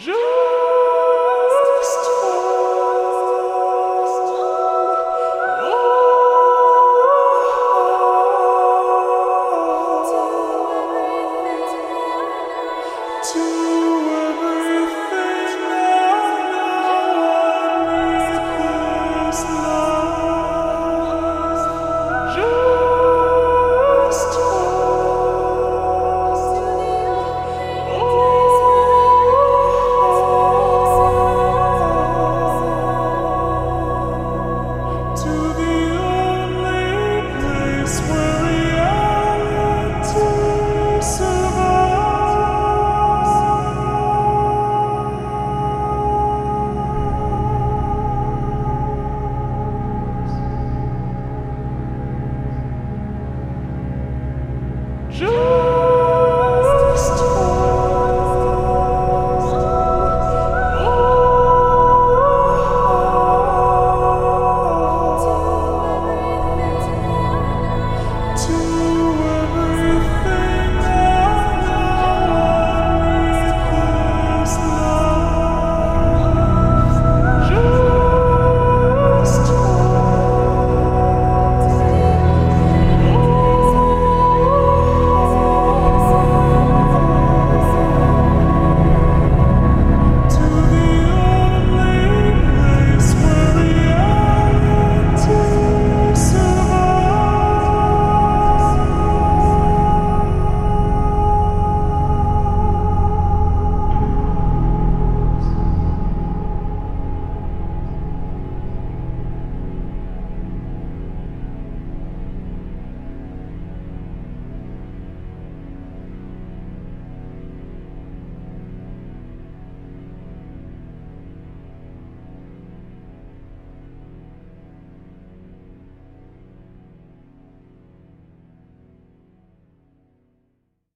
June!